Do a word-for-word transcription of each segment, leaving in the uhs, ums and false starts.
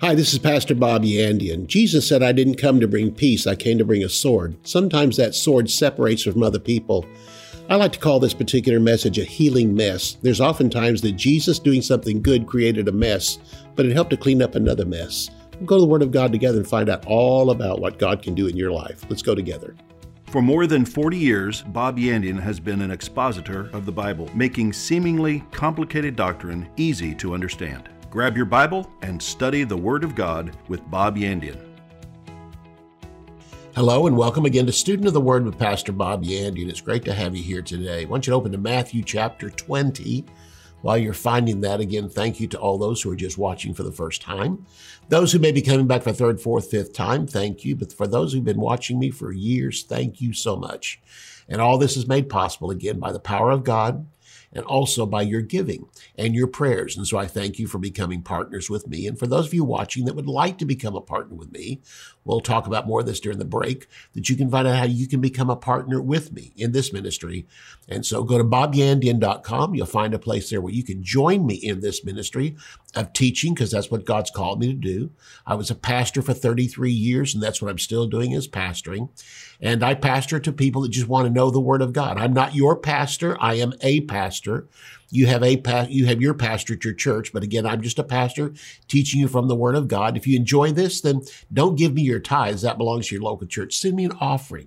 Hi, this is Pastor Bob Yandian. Jesus said, I didn't come to bring peace, I came to bring a sword. Sometimes that sword separates from other people. I like to call this particular message a healing mess. There's oftentimes that Jesus doing something good created a mess, but it helped to clean up another mess. We'll go to the Word of God together and find out all about what God can do in your life. Let's go together. For more than forty years, Bob Yandian has been an expositor of the Bible, making seemingly complicated doctrine easy to understand. Grab your Bible and study the Word of God with Bob Yandian. Hello and welcome again to Student of the Word with Pastor Bob Yandian. It's great to have you here today. I want you to open to Matthew chapter twenty. While you're finding that, again, thank you to all those who are just watching for the first time. Those who may be coming back for third, fourth, fifth time, thank you. But for those who've been watching me for years, thank you so much. And all this is made possible, again, by the power of God, and also by your giving and your prayers. And so I thank you for becoming partners with me. And for those of you watching that would like to become a partner with me, we'll talk about more of this during the break, that you can find out how you can become a partner with me in this ministry. And so go to Bob Yandian dot com. You'll find a place there where you can join me in this ministry of teaching, because that's what God's called me to do. I was a pastor for thirty-three years, and that's what I'm still doing is pastoring. And I pastor to people that just want to know the Word of God. I'm not your pastor. I am a pastor. You have a pa- you have your pastor at your church, but again, I'm just a pastor teaching you from the Word of God. If you enjoy this, then don't give me your tithes. That belongs to your local church. Send me an offering,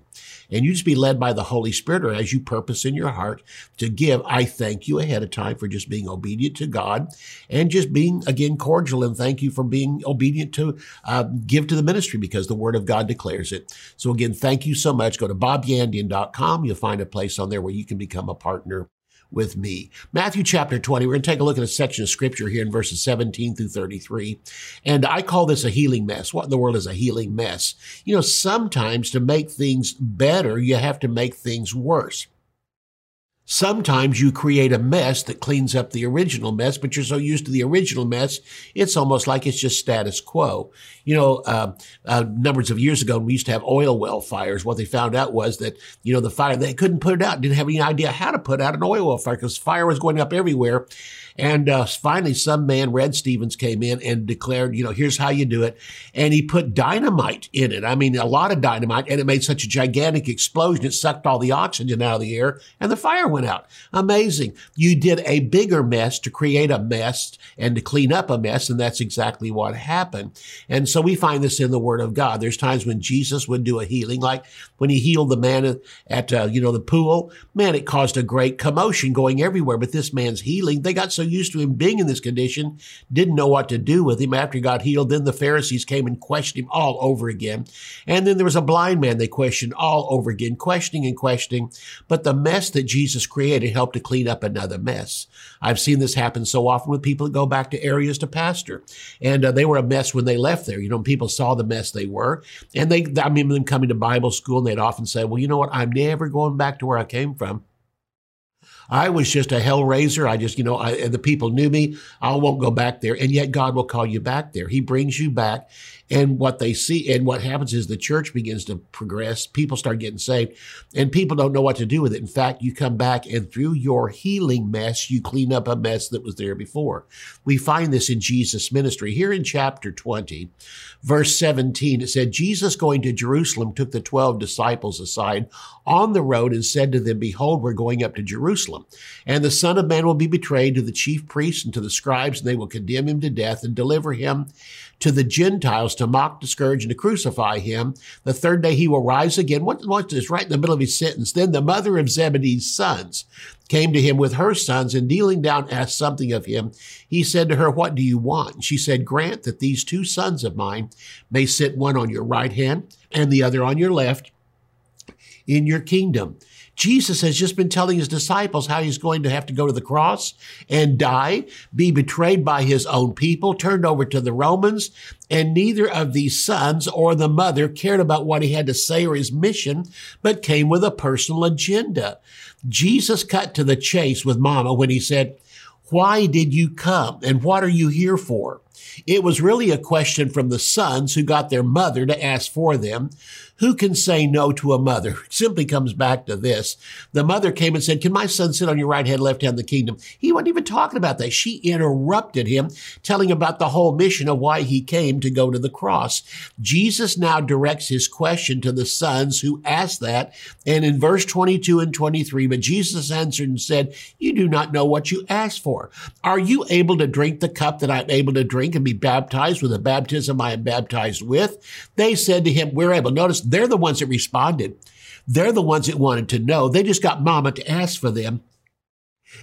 and you just be led by the Holy Spirit or as you purpose in your heart to give. I thank you ahead of time for just being obedient to God and just being, again, cordial, and thank you for being obedient to uh, give to the ministry because the Word of God declares it. So again, thank you so much. Go to Bob Yandian dot com. You'll find a place on there where you can become a partner with me. Matthew chapter twenty, we're going to take a look at a section of scripture here in verses seventeen through thirty-three. And I call this a healing mess. What in the world is a healing mess? You know, sometimes to make things better, you have to make things worse. Sometimes you create a mess that cleans up the original mess, but you're so used to the original mess, it's almost like it's just status quo. You know, uh, uh, numbers of years ago, we used to have oil well fires. What they found out was that, you know, the fire, they couldn't put it out, didn't have any idea how to put out an oil well fire because fire was going up everywhere. And uh, finally, some man, Red Stevens, came in and declared, you know, here's how you do it. And he put dynamite in it. I mean, a lot of dynamite, and it made such a gigantic explosion. It sucked all the oxygen out of the air, and the fire went out. Amazing. You did a bigger mess to create a mess and to clean up a mess, and that's exactly what happened. And so we find this in the Word of God. There's times when Jesus would do a healing, like when he healed the man at, uh, you know, the pool. Man, it caused a great commotion going everywhere, but this man's healing, they got so used to him being in this condition, didn't know what to do with him. After he got healed, then the Pharisees came and questioned him all over again. And then there was a blind man they questioned all over again, questioning and questioning. But the mess that Jesus created helped to clean up another mess. I've seen this happen so often with people that go back to areas to pastor. And uh, they were a mess when they left there. You know, people saw the mess they were. And they, I remember them coming to Bible school, and they'd often say, well, you know what? I'm never going back to where I came from. I was just a hell raiser. I just, you know, I, and the people knew me. I won't go back there. And yet God will call you back there. He brings you back. And what they see, and what happens is the church begins to progress. People start getting saved, and people don't know what to do with it. In fact, you come back, and through your healing mess, you clean up a mess that was there before. We find this in Jesus' ministry. Here in chapter twenty, verse seventeen, it said, Jesus going to Jerusalem took the twelve disciples aside on the road and said to them, behold, we're going up to Jerusalem. And the Son of Man will be betrayed to the chief priests and to the scribes, and they will condemn him to death and deliver him to the Gentiles to mock, to scourge, and to crucify him. The third day he will rise again. What, what's this? Right in the middle of his sentence. Then the mother of Zebedee's sons came to him with her sons, and kneeling down asked something of him. He said to her, what do you want? And she said, grant that these two sons of mine may sit one on your right hand and the other on your left in your kingdom. Jesus has just been telling his disciples how he's going to have to go to the cross and die, be betrayed by his own people, turned over to the Romans, and neither of these sons or the mother cared about what he had to say or his mission, but came with a personal agenda. Jesus cut to the chase with Mama when he said, why did you come and what are you here for? It was really a question from the sons who got their mother to ask for them. Who can say no to a mother? It simply comes back to this. The mother came and said, can my son sit on your right hand, left hand of the kingdom? He wasn't even talking about that. She interrupted him, telling about the whole mission of why he came to go to the cross. Jesus now directs his question to the sons who asked that. And in verse twenty-two and twenty-three, but Jesus answered and said, you do not know what you asked for. Are you able to drink the cup that I'm able to drink and be baptized with the baptism I am baptized with? They said to him, we're able. Notice they're the ones that responded. They're the ones that wanted to know. They just got mama to ask for them.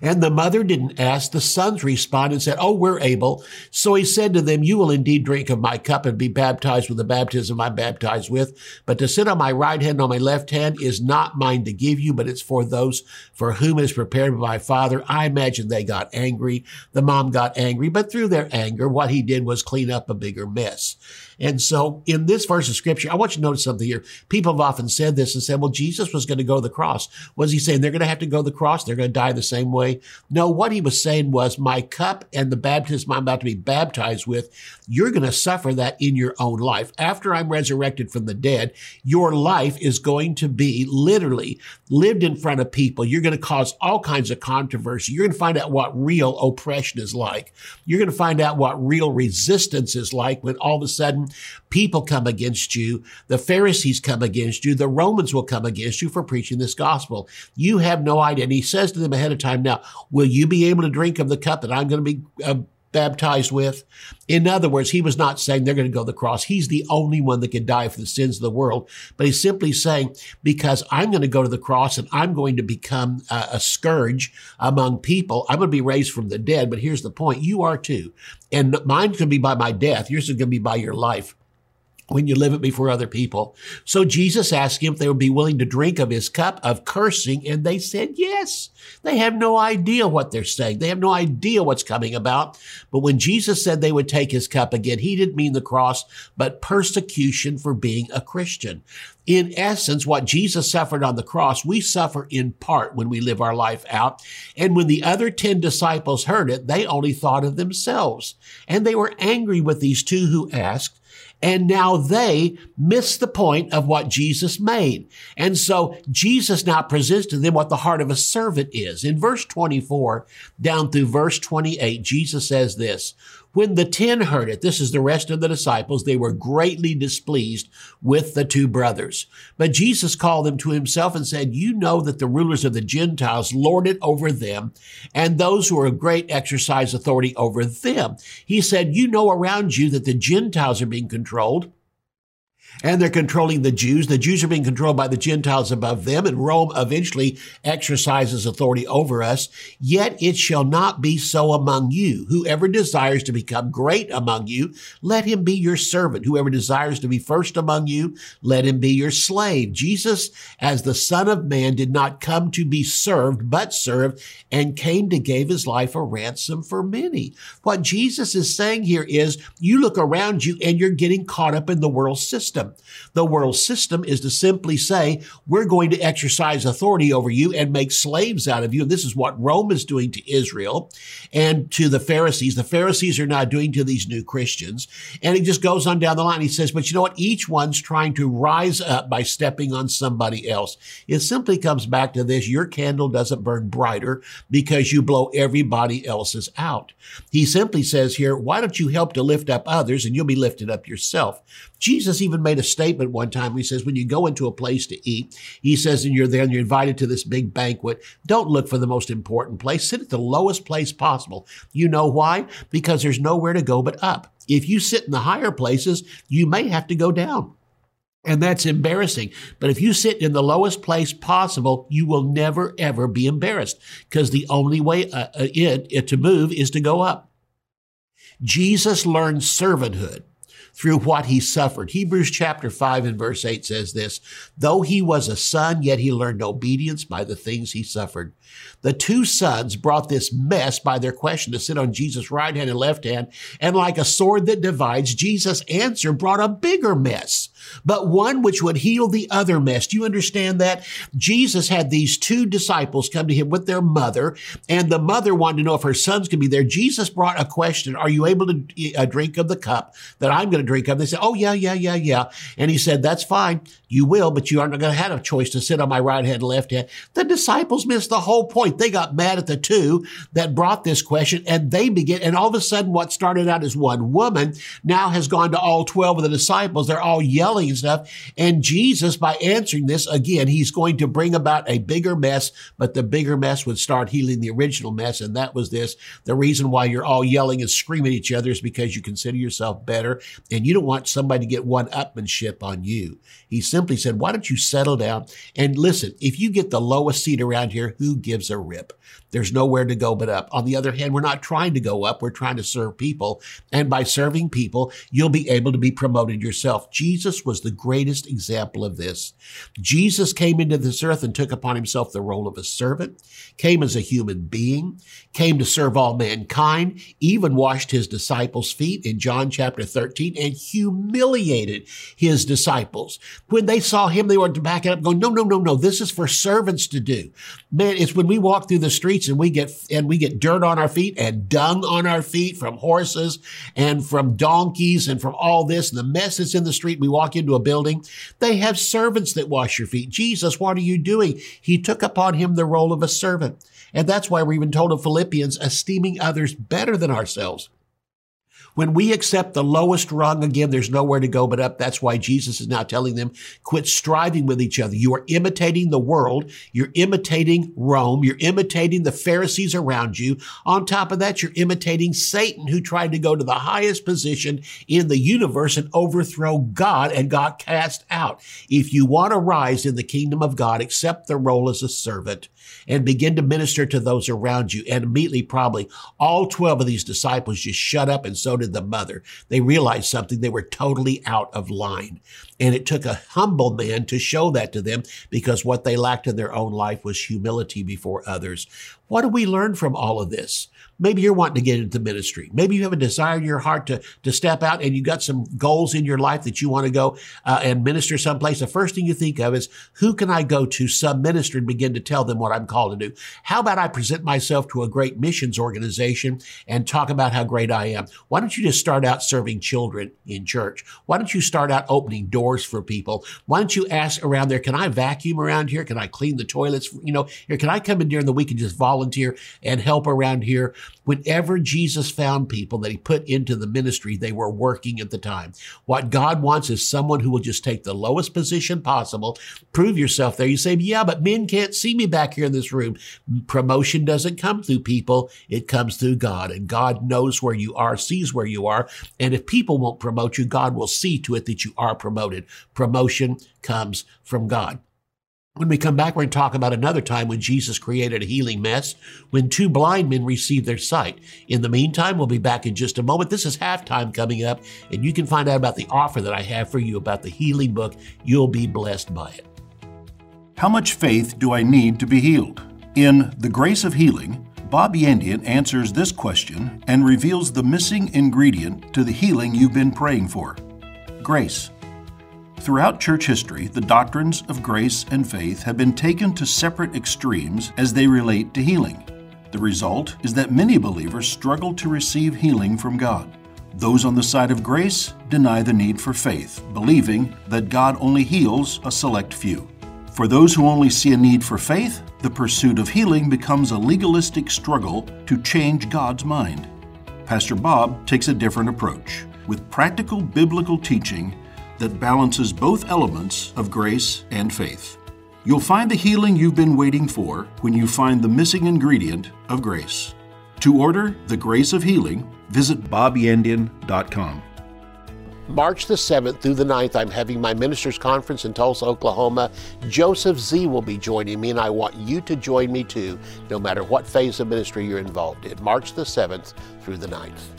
And the mother didn't ask. The sons responded and said, oh, we're able. So he said to them, you will indeed drink of my cup and be baptized with the baptism I'm baptized with. But to sit on my right hand and on my left hand is not mine to give you, but it's for those for whom it is prepared by my Father. I imagine they got angry. The mom got angry, but through their anger, what he did was clean up a bigger mess. And so in this verse of scripture, I want you to notice something here. People have often said this and said, well, Jesus was going to go to the cross. Was he saying they're going to have to go to the cross? They're going to die the same way? Way. No, what he was saying was my cup and the baptism I'm about to be baptized with, you're going to suffer that in your own life. After I'm resurrected from the dead, your life is going to be literally lived in front of people. You're going to cause all kinds of controversy. You're going to find out what real oppression is like. You're going to find out what real resistance is like when all of a sudden people come against you. The Pharisees come against you. The Romans will come against you for preaching this gospel. You have no idea. And he says to them ahead of time, now, will you be able to drink of the cup that I'm going to be uh, baptized with? In other words, he was not saying they're going to go to the cross. He's the only one that can die for the sins of the world. But he's simply saying, because I'm going to go to the cross and I'm going to become a, a scourge among people. I'm going to be raised from the dead. But here's the point. You are too. And mine's going to be by my death. Yours is going to be by your life, when you live it before other people. So Jesus asked him if they would be willing to drink of his cup of cursing, and they said yes. They have no idea what they're saying. They have no idea what's coming about. But when Jesus said they would take his cup again, he didn't mean the cross, but persecution for being a Christian. In essence, what Jesus suffered on the cross, we suffer in part when we live our life out. And when the other ten disciples heard it, they only thought of themselves. And they were angry with these two who asked, and now they miss the point of what Jesus made. And so Jesus now presents to them what the heart of a servant is. In verse twenty-four down through verse twenty-eight, Jesus says this, when the ten heard it, this is the rest of the disciples, they were greatly displeased with the two brothers. But Jesus called them to himself and said, you know that the rulers of the Gentiles lord it over them, and those who are great exercise authority over them. He said, you know around you that the Gentiles are being controlled, and they're controlling the Jews. The Jews are being controlled by the Gentiles above them, and Rome eventually exercises authority over us. Yet it shall not be so among you. Whoever desires to become great among you, let him be your servant. Whoever desires to be first among you, let him be your slave. Jesus, as the Son of Man, did not come to be served, but served, and came to give his life a ransom for many. What Jesus is saying here is, you look around you and you're getting caught up in the world system. The world system is to simply say, we're going to exercise authority over you and make slaves out of you. And this is what Rome is doing to Israel and to the Pharisees. The Pharisees are now doing to these new Christians. And he just goes on down the line. He says, but you know what? Each one's trying to rise up by stepping on somebody else. It simply comes back to this. Your candle doesn't burn brighter because you blow everybody else's out. He simply says here, why don't you help to lift up others and you'll be lifted up yourself? Jesus even made a statement one time. He says, when you go into a place to eat, he says, and you're there and you're invited to this big banquet, don't look for the most important place. Sit at the lowest place possible. You know why? Because there's nowhere to go but up. If you sit in the higher places, you may have to go down. And that's embarrassing. But if you sit in the lowest place possible, you will never, ever be embarrassed because the only way uh, it, it to move is to go up. Jesus learned servanthood through what he suffered. Hebrews chapter five and verse eight says this, though he was a son, yet he learned obedience by the things he suffered. The two sons brought this mess by their question to sit on Jesus' right hand and left hand, and like a sword that divides, Jesus' answer brought a bigger mess. but one which would heal the other mess. Do you understand that? Jesus had these two disciples come to him with their mother, and the mother wanted to know if her sons could be there. Jesus brought a question. Are you able to uh, drink of the cup that I'm going to drink of? They said, oh, yeah, yeah, yeah, yeah. And he said, that's fine. You will, but you aren't going to have a choice to sit on my right hand and left hand. The disciples missed the whole point. They got mad at the two that brought this question, and they began, and all of a sudden what started out as one woman now has gone to all twelve of the disciples. They're all yelling and stuff. And Jesus, by answering this again, he's going to bring about a bigger mess, but the bigger mess would start healing the original mess. And that was this. The reason why you're all yelling and screaming at each other is because you consider yourself better and you don't want somebody to get one-upmanship on you. He simply said, why don't you settle down? And listen, if you get the lowest seat around here, who gives a rip? There's nowhere to go but up. On the other hand, we're not trying to go up. We're trying to serve people. And by serving people, you'll be able to be promoted yourself. Jesus was the greatest example of this. Jesus came into this earth and took upon himself the role of a servant, came as a human being, came to serve all mankind, even washed his disciples' feet in John chapter thirteen and humiliated his disciples. When they saw him, they were backing up going, no, no, no, no, this is for servants to do. Man, it's when we walk through the streets and we get and we get dirt on our feet and dung on our feet from horses and from donkeys and from all this and the mess that's in the street. We walk into a building. They have servants that wash your feet. Jesus, what are you doing? He took upon him the role of a servant. And that's why we're even told in Philippians, esteeming others better than ourselves. When we accept the lowest rung, again, there's nowhere to go but up. That's why Jesus is now telling them, quit striving with each other. You are imitating the world. You're imitating Rome. You're imitating the Pharisees around you. On top of that, you're imitating Satan, who tried to go to the highest position in the universe and overthrow God and got cast out. If you want to rise in the kingdom of God, accept the role as a servant and begin to minister to those around you. And immediately, probably all twelve of these disciples just shut up, and so did the mother. They realized something. They were totally out of line. And it took a humble man to show that to them, because what they lacked in their own life was humility before others. What do we learn from all of this? Maybe you're wanting to get into ministry. Maybe you have a desire in your heart to, to step out, and you've got some goals in your life that you want to go uh, and minister someplace. The first thing you think of is, who can I go to sub-minister and begin to tell them what I'm called to do? How about I present myself to a great missions organization and talk about how great I am? Why don't you just start out serving children in church? Why don't you start out opening doors for people? Why don't you ask around there, can I vacuum around here? Can I clean the toilets? You know, here, can I come in during the week and just volunteer and help around here? Whenever Jesus found people that he put into the ministry, they were working at the time. What God wants is someone who will just take the lowest position possible, prove yourself there. You say, yeah, but men can't see me back here in this room. Promotion doesn't come through people. It comes through God. And God knows where you are, sees where you are. And if people won't promote you, God will see to it that you are promoted. Promotion comes from God. When we come back, we're going to talk about another time when Jesus created a healing mess, when two blind men received their sight. In the meantime, we'll be back in just a moment. This is Halftime coming up, and you can find out about the offer that I have for you about the healing book. You'll be blessed by it. How much faith do I need to be healed? In The Grace of Healing, Bob Yandian answers this question and reveals the missing ingredient to the healing you've been praying for: grace. Throughout church history, the doctrines of grace and faith have been taken to separate extremes as they relate to healing. The result is that many believers struggle to receive healing from God. Those on the side of grace deny the need for faith, believing that God only heals a select few. For those who only see a need for faith, the pursuit of healing becomes a legalistic struggle to change God's mind. Pastor Bob takes a different approach, with practical biblical teaching that balances both elements of grace and faith. You'll find the healing you've been waiting for when you find the missing ingredient of grace. To order The Grace of Healing, visit Bob Yandian dot com. March the seventh through the ninth, I'm having my ministers conference in Tulsa, Oklahoma. Joseph Z will be joining me, and I want you to join me too, no matter what phase of ministry you're involved in. March the seventh through the ninth.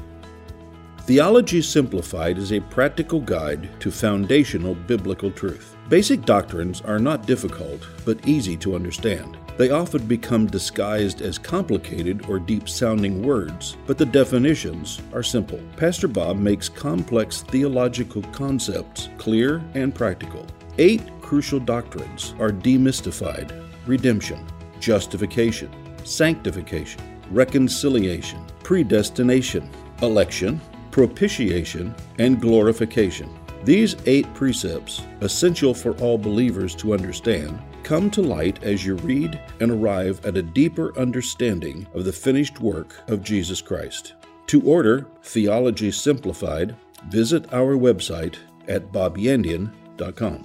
Theology Simplified is a practical guide to foundational biblical truth. Basic doctrines are not difficult, but easy to understand. They often become disguised as complicated or deep-sounding words, but the definitions are simple. Pastor Bob makes complex theological concepts clear and practical. Eight crucial doctrines are demystified: redemption, justification, sanctification, reconciliation, predestination, election, propitiation, and glorification. These eight precepts, essential for all believers to understand, come to light as you read and arrive at a deeper understanding of the finished work of Jesus Christ. To order Theology Simplified, visit our website at Bob Yandian dot com.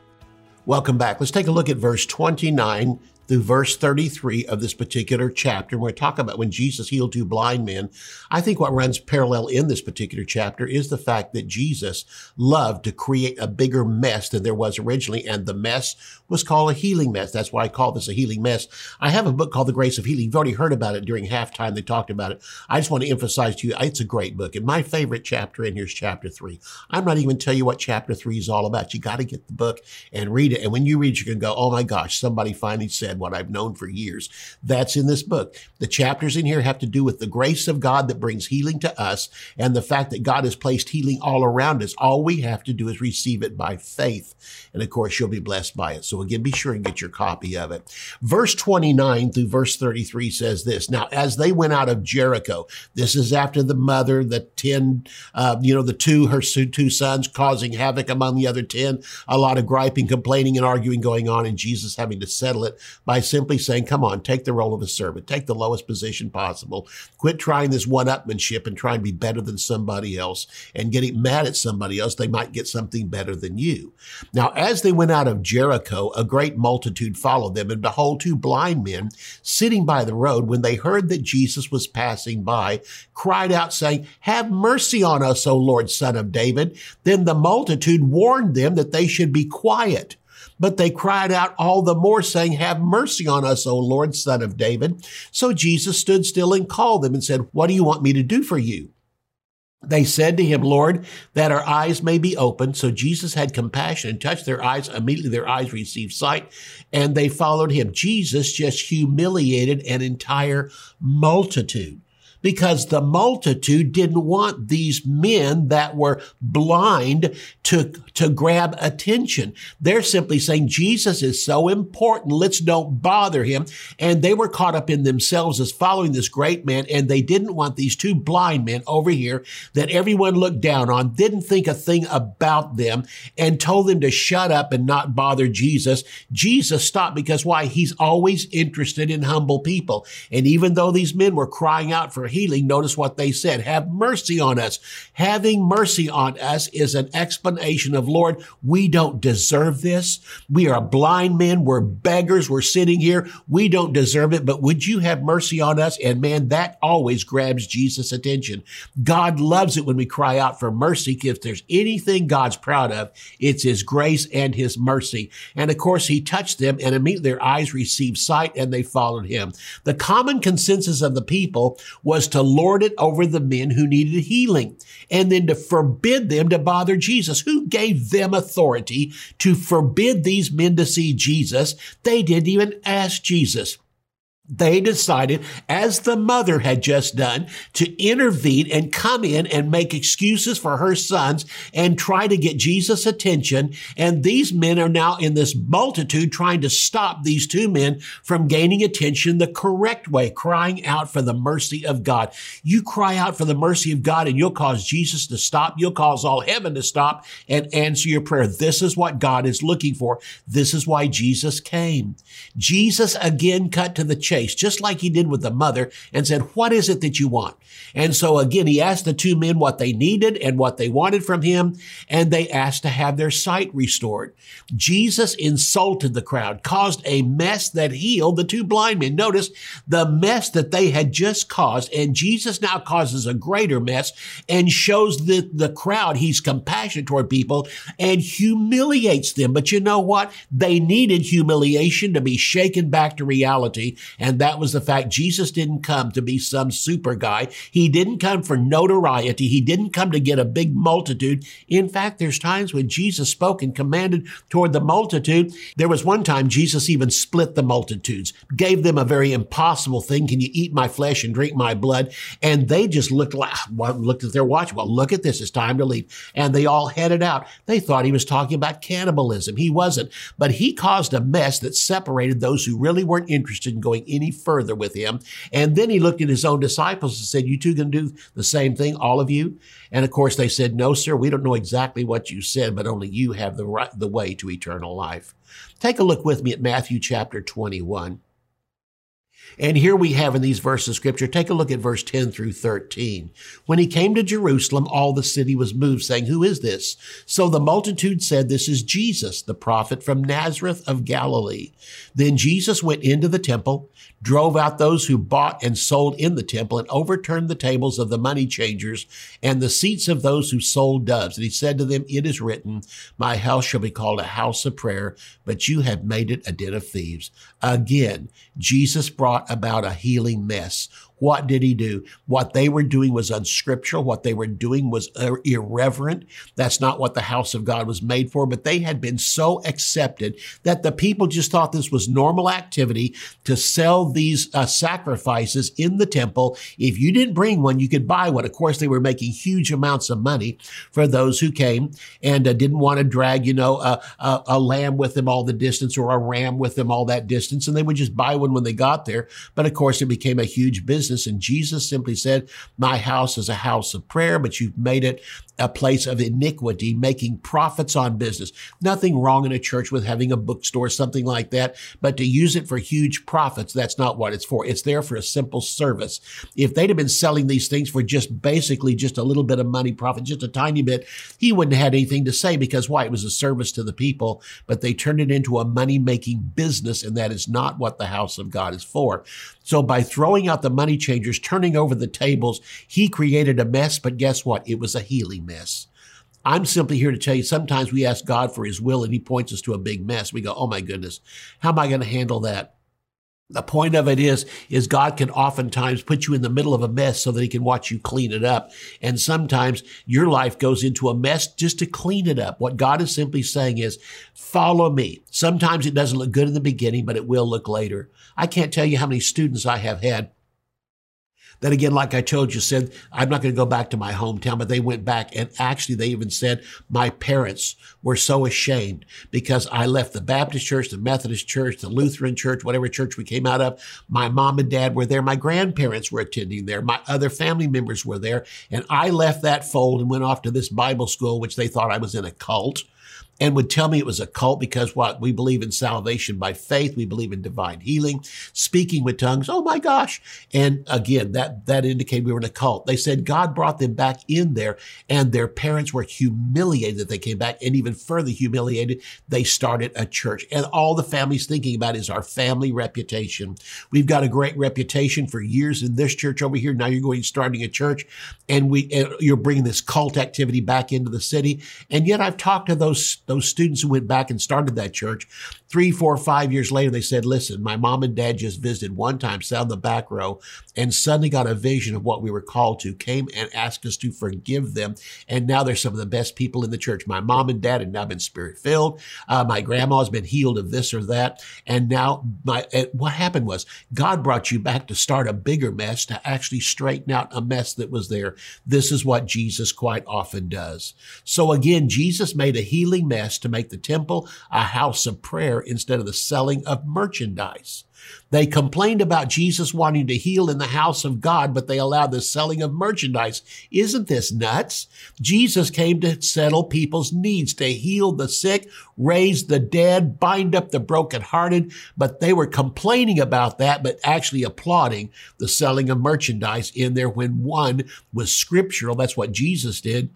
Welcome back. Let's take a look at verse twenty-nine through verse thirty-three of this particular chapter. We're talking about when Jesus healed two blind men. I think what runs parallel in this particular chapter is the fact that Jesus loved to create a bigger mess than there was originally, and the mess was called a healing mess. That's why I call this a healing mess. I have a book called The Grace of Healing. You've already heard about it during halftime. They talked about it. I just want to emphasize to you, it's a great book. And my favorite chapter in here is chapter three. I'm not even tell you what chapter three is all about. You got to get the book and read it. And when you read, you're going to go, oh my gosh, somebody finally said what I've known for years. That's in this book. The chapters in here have to do with the grace of God that brings healing to us and the fact that God has placed healing all around us. All we have to do is receive it by faith. And of course, you'll be blessed by it. So again, be sure and get your copy of it. Verse twenty-nine through verse thirty-three says this. Now, as they went out of Jericho, this is after the mother, the ten, uh, you know, the two, her two sons causing havoc among the other ten, a lot of griping, complaining, and arguing going on, and Jesus having to settle it by simply saying, come on, take the role of a servant, take the lowest position possible, quit trying this one-upmanship and try and be better than somebody else and getting mad at somebody else. They might get something better than you. Now, as they went out of Jericho, a great multitude followed them, and behold, two blind men sitting by the road, when they heard that Jesus was passing by, cried out saying, have mercy on us, O Lord, Son of David. Then the multitude warned them that they should be quiet. But they cried out all the more, saying, have mercy on us, O Lord, Son of David. So Jesus stood still and called them and said, what do you want me to do for you? They said to him, Lord, that our eyes may be opened. So Jesus had compassion and touched their eyes. Immediately their eyes received sight, and they followed him. Jesus just humiliated an entire multitude, because the multitude didn't want these men that were blind to, to grab attention. They're simply saying, Jesus is so important, let's don't bother him. And they were caught up in themselves as following this great man, and they didn't want these two blind men over here that everyone looked down on, didn't think a thing about them, and told them to shut up and not bother Jesus. Jesus stopped, because why? He's always interested in humble people. And even though these men were crying out for healing, notice what they said, have mercy on us. Having mercy on us is an explanation of, Lord, we don't deserve this. We are blind men. We're beggars. We're sitting here. We don't deserve it, but would you have mercy on us? And man, that always grabs Jesus' attention. God loves it when we cry out for mercy. If there's anything God's proud of, it's his grace and his mercy. And of course, he touched them, and immediately their eyes received sight, and they followed him. The common consensus of the people was to lord it over the men who needed healing, and then to forbid them to bother Jesus. Who gave them authority to forbid these men to see Jesus? They didn't even ask Jesus. They decided, as the mother had just done, to intervene and come in and make excuses for her sons and try to get Jesus' attention. And these men are now in this multitude trying to stop these two men from gaining attention the correct way, crying out for the mercy of God. You cry out for the mercy of God and you'll cause Jesus to stop. You'll cause all heaven to stop and answer your prayer. This is what God is looking for. This is why Jesus came. Jesus again cut to the chase. face, just like he did with the mother, and said, what is it that you want? And so again, he asked the two men what they needed and what they wanted from him, and they asked to have their sight restored. Jesus insulted the crowd, caused a mess that healed the two blind men. Notice the mess that they had just caused, and Jesus now causes a greater mess and shows the, the crowd he's compassionate toward people and humiliates them. But you know what? They needed humiliation to be shaken back to reality, and that was the fact Jesus didn't come to be some super guy. He didn't come for notoriety. He didn't come to get a big multitude. In fact, there's times when Jesus spoke and commanded toward the multitude. There was one time Jesus even split the multitudes, gave them a very impossible thing. Can you eat my flesh and drink my blood? And they just looked like, well, looked at their watch. Well, look at this. It's time to leave. And they all headed out. They thought he was talking about cannibalism. He wasn't. But he caused a mess that separated those who really weren't interested in going any further with him. And then he looked at his own disciples and said, you two going to do the same thing, all of you? And of course they said, no, sir, we don't know exactly what you said, but only you have the right, the way to eternal life. Take a look with me at Matthew chapter twenty-one. And here we have in these verses of scripture, take a look at verse ten through thirteen. When he came to Jerusalem, all the city was moved, saying, who is this? So the multitude said, this is Jesus, the prophet from Nazareth of Galilee. Then Jesus went into the temple, drove out those who bought and sold in the temple, and overturned the tables of the money changers and the seats of those who sold doves. And he said to them, it is written, my house shall be called a house of prayer, but you have made it a den of thieves. Again, Jesus brought about a healing mess. What did he do? What they were doing was unscriptural. What they were doing was irreverent. That's not what the house of God was made for, but they had been so accepted that the people just thought this was normal activity to sell these uh, sacrifices in the temple. If you didn't bring one, you could buy one. Of course, they were making huge amounts of money for those who came and uh, didn't want to drag, you know, a, a, a lamb with them all the distance or a ram with them all that distance. And they would just buy one when they got there. But of course, it became a huge business. And Jesus simply said, my house is a house of prayer, but you've made it a place of iniquity, making profits on business. Nothing wrong in a church with having a bookstore, something like that, but to use it for huge profits, that's not what it's for. It's there for a simple service. If they'd have been selling these things for just basically just a little bit of money profit, just a tiny bit, he wouldn't have had anything to say because why? It was a service to the people, but they turned it into a money-making business, and that is not what the house of God is for. So by throwing out the money changers, turning over the tables, he created a mess, but guess what? It was a healing mess. I'm simply here to tell you, sometimes we ask God for his will and he points us to a big mess. We go, oh my goodness, how am I going to handle that? The point of it is, is God can oftentimes put you in the middle of a mess so that he can watch you clean it up. And sometimes your life goes into a mess just to clean it up. What God is simply saying is, follow me. Sometimes it doesn't look good in the beginning, but it will look later. I can't tell you how many students I have had that again, like I told you, said, I'm not going to go back to my hometown, but they went back. And actually, they even said, my parents were so ashamed because I left the Baptist church, the Methodist church, the Lutheran church, whatever church we came out of. My mom and dad were there. My grandparents were attending there. My other family members were there. And I left that fold and went off to this Bible school, which they thought I was in a cult. And would tell me it was a cult because what? We believe in salvation by faith. We believe in divine healing, speaking with tongues. Oh my gosh. And again, that, that indicated we were in a cult. They said God brought them back in there and their parents were humiliated that they came back and even further humiliated, they started a church. And all the family's thinking about is our family reputation. We've got a great reputation for years in this church over here. Now you're going starting a church and we, and you're bringing this cult activity back into the city. And yet I've talked to those Those students who went back and started that church, three, four, five years later, they said, listen, my mom and dad just visited one time, sat in the back row, and suddenly got a vision of what we were called to, came and asked us to forgive them. And now they're some of the best people in the church. My mom and dad have now been spirit-filled. Uh, my grandma's been healed of this or that. And now my uh, what happened was God brought you back to start a bigger mess, to actually straighten out a mess that was there. This is what Jesus quite often does. So again, Jesus made a healing mess to make the temple a house of prayer instead of the selling of merchandise. They complained about Jesus wanting to heal in the house of God, but they allowed the selling of merchandise. Isn't this nuts? Jesus came to settle people's needs, to heal the sick, raise the dead, bind up the brokenhearted, but they were complaining about that, but actually applauding the selling of merchandise in there when one was scriptural. That's what Jesus did.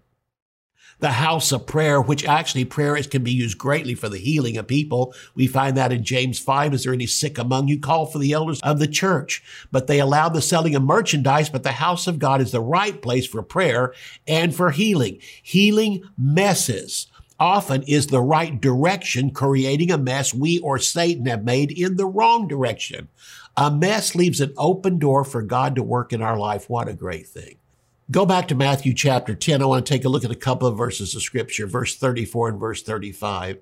The house of prayer, which actually prayer is, can be used greatly for the healing of people. We find that in James five, is there any sick among you? Call for the elders of the church. But they allowed the selling of merchandise, but the house of God is the right place for prayer and for healing. Healing messes often is the right direction, creating a mess we or Satan have made in the wrong direction. A mess leaves an open door for God to work in our life. What a great thing. Go back to Matthew chapter ten. I want to take a look at a couple of verses of scripture, verse thirty-four and verse thirty-five.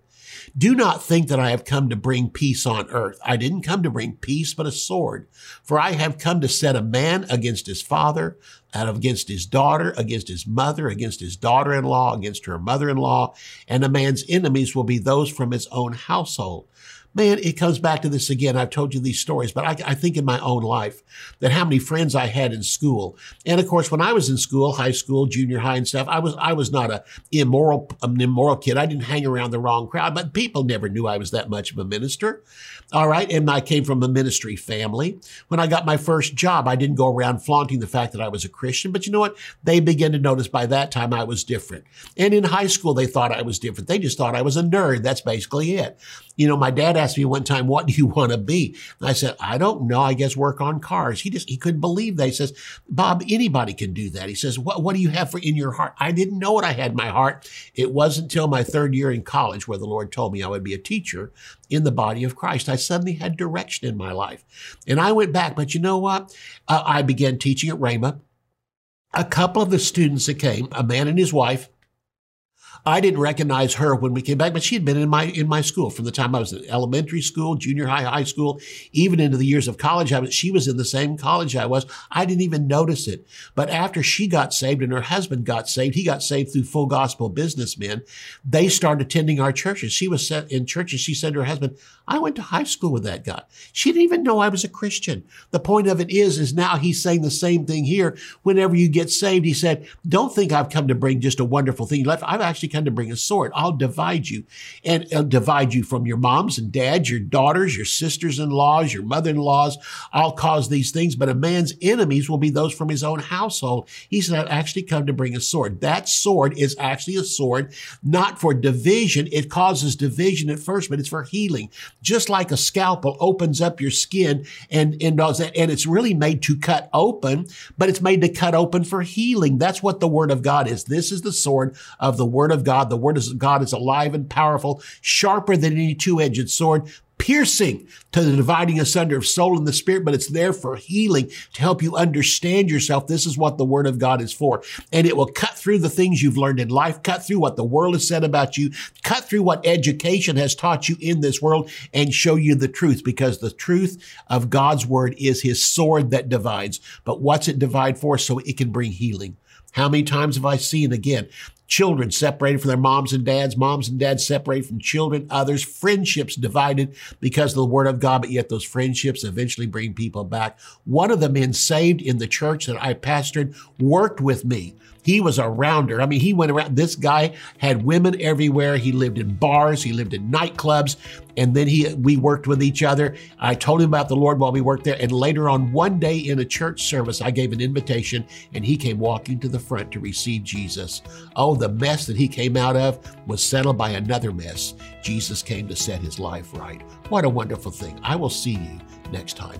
Do not think that I have come to bring peace on earth. I didn't come to bring peace, but a sword. For I have come to set a man against his father, and against his daughter, against his mother, against his daughter-in-law, against her mother-in-law, and a man's enemies will be those from his own household. Man, it comes back to this again. I've told you these stories, but I, I think in my own life that how many friends I had in school. And of course, when I was in school, high school, junior high and stuff, I was, I was not a immoral, an immoral kid. I didn't hang around the wrong crowd, but people never knew I was that much of a minister. All right. And I came from a ministry family. When I got my first job, I didn't go around flaunting the fact that I was a Christian, but you know what? They began to notice by that time I was different. And in high school, they thought I was different. They just thought I was a nerd. That's basically it. You know, my dad asked me one time, what do you want to be? And I said, I don't know. I guess work on cars. He just, he couldn't believe that. He says, Bob, anybody can do that. He says, what, what do you have for in your heart? I didn't know what I had in my heart. It wasn't until my third year in college where the Lord told me I would be a teacher in the body of Christ. I suddenly had direction in my life. And I went back, but you know what? Uh, I began teaching at Rhema. A couple of the students that came, a man and his wife, I didn't recognize her when we came back, but she had been in my in my school from the time I was in elementary school, junior high, high school, even into the years of college. I was, she was in the same college I was. I didn't even notice it. But after she got saved and her husband got saved, he got saved through Full Gospel Businessmen. They started attending our churches. She was set in churches. She said to her husband, I went to high school with that guy. She didn't even know I was a Christian. The point of it is, is now he's saying the same thing here. Whenever you get saved, he said, don't think I've come to bring just a wonderful thing left. I've actually come to bring a sword. I'll divide you and I'll divide you from your moms and dads, your daughters, your sisters-in-laws, your mother-in-laws. I'll cause these things, but a man's enemies will be those from his own household. He said, I've actually come to bring a sword. That sword is actually a sword, not for division. It causes division at first, but it's for healing. Just like a scalpel opens up your skin and, and does that, and it's really made to cut open, but it's made to cut open for healing. That's what the Word of God is. This is the sword of the Word of God. The Word of God is alive and powerful, sharper than any two-edged sword, piercing to the dividing asunder of soul and the spirit, but it's there for healing to help you understand yourself. This is what the Word of God is for. And it will cut through the things you've learned in life, cut through what the world has said about you, cut through what education has taught you in this world, and show you the truth, because the truth of God's Word is His sword that divides. But what's it divide for? So it can bring healing. How many times have I seen, again, children separated from their moms and dads, moms and dads separated from children, others, friendships divided because of the Word of God, but yet those friendships eventually bring people back. One of the men saved in the church that I pastored worked with me. He was a rounder. I mean, he went around. This guy had women everywhere. He lived in bars. He lived in nightclubs. And then he, we worked with each other. I told him about the Lord while we worked there. And later on, one day in a church service, I gave an invitation and he came walking to the front to receive Jesus. Oh, the mess that he came out of was settled by another mess. Jesus came to set his life right. What a wonderful thing. I will see you next time.